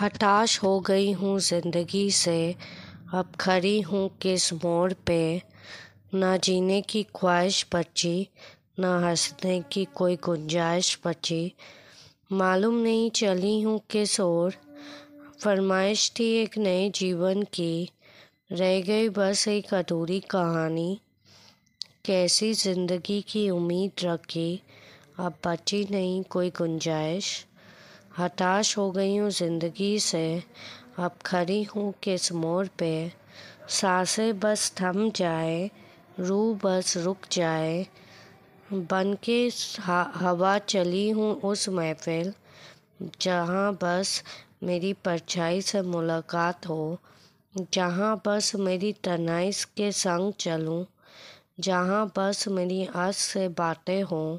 हताश हो गई हूँ ज़िंदगी से, अब खड़ी हूँ किस मोड़ पे। ना जीने की ख्वाहिश बची, ना हंसने की कोई गुंजाइश बची। मालूम नहीं चली हूँ किस ओर, फरमाइश थी एक नए जीवन की, रह गई बस एक अधूरी कहानी। कैसी ज़िंदगी की उम्मीद रखी, अब बची नहीं कोई गुंजाइश। हताश हो गई हूँ ज़िंदगी से, अब खड़ी हूँ किस मोड़ पे। सांसें बस थम जाए, रूह बस रुक जाए, बन के हवा चली हूँ उस महफिल, जहाँ बस मेरी परछाई से मुलाकात हो, जहाँ बस मेरी तन्हाई के संग चलूँ, जहाँ बस मेरी आस से बातें हों,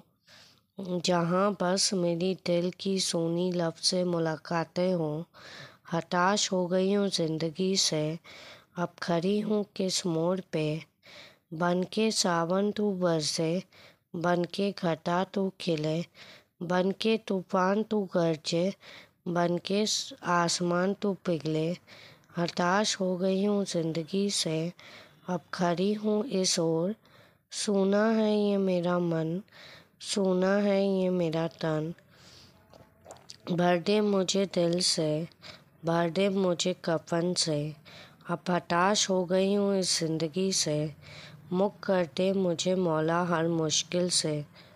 जहाँ बस मेरी दिल की सोनी लफ्ज़ से मुलाकातें हों। हताश हो गई हूँ ज़िंदगी से, अब खड़ी हूँ किस मोड़ पे। बन के सावन तू बरसे, बन के घटा तू खिले, बन के तूफ़ान तू गरजे, बन के आसमान तू पिघले। हताश हो गई हूँ ज़िंदगी से, अब खड़ी हूँ इस ओर। सोना है ये मेरा मन, सोना है ये मेरा तन, भर दे मुझे दिल से, भर दे मुझे कफन से। अब हताश हो गई हूँ इस ज़िंदगी से, मुक्त कर दे मुझे मौला हर मुश्किल से।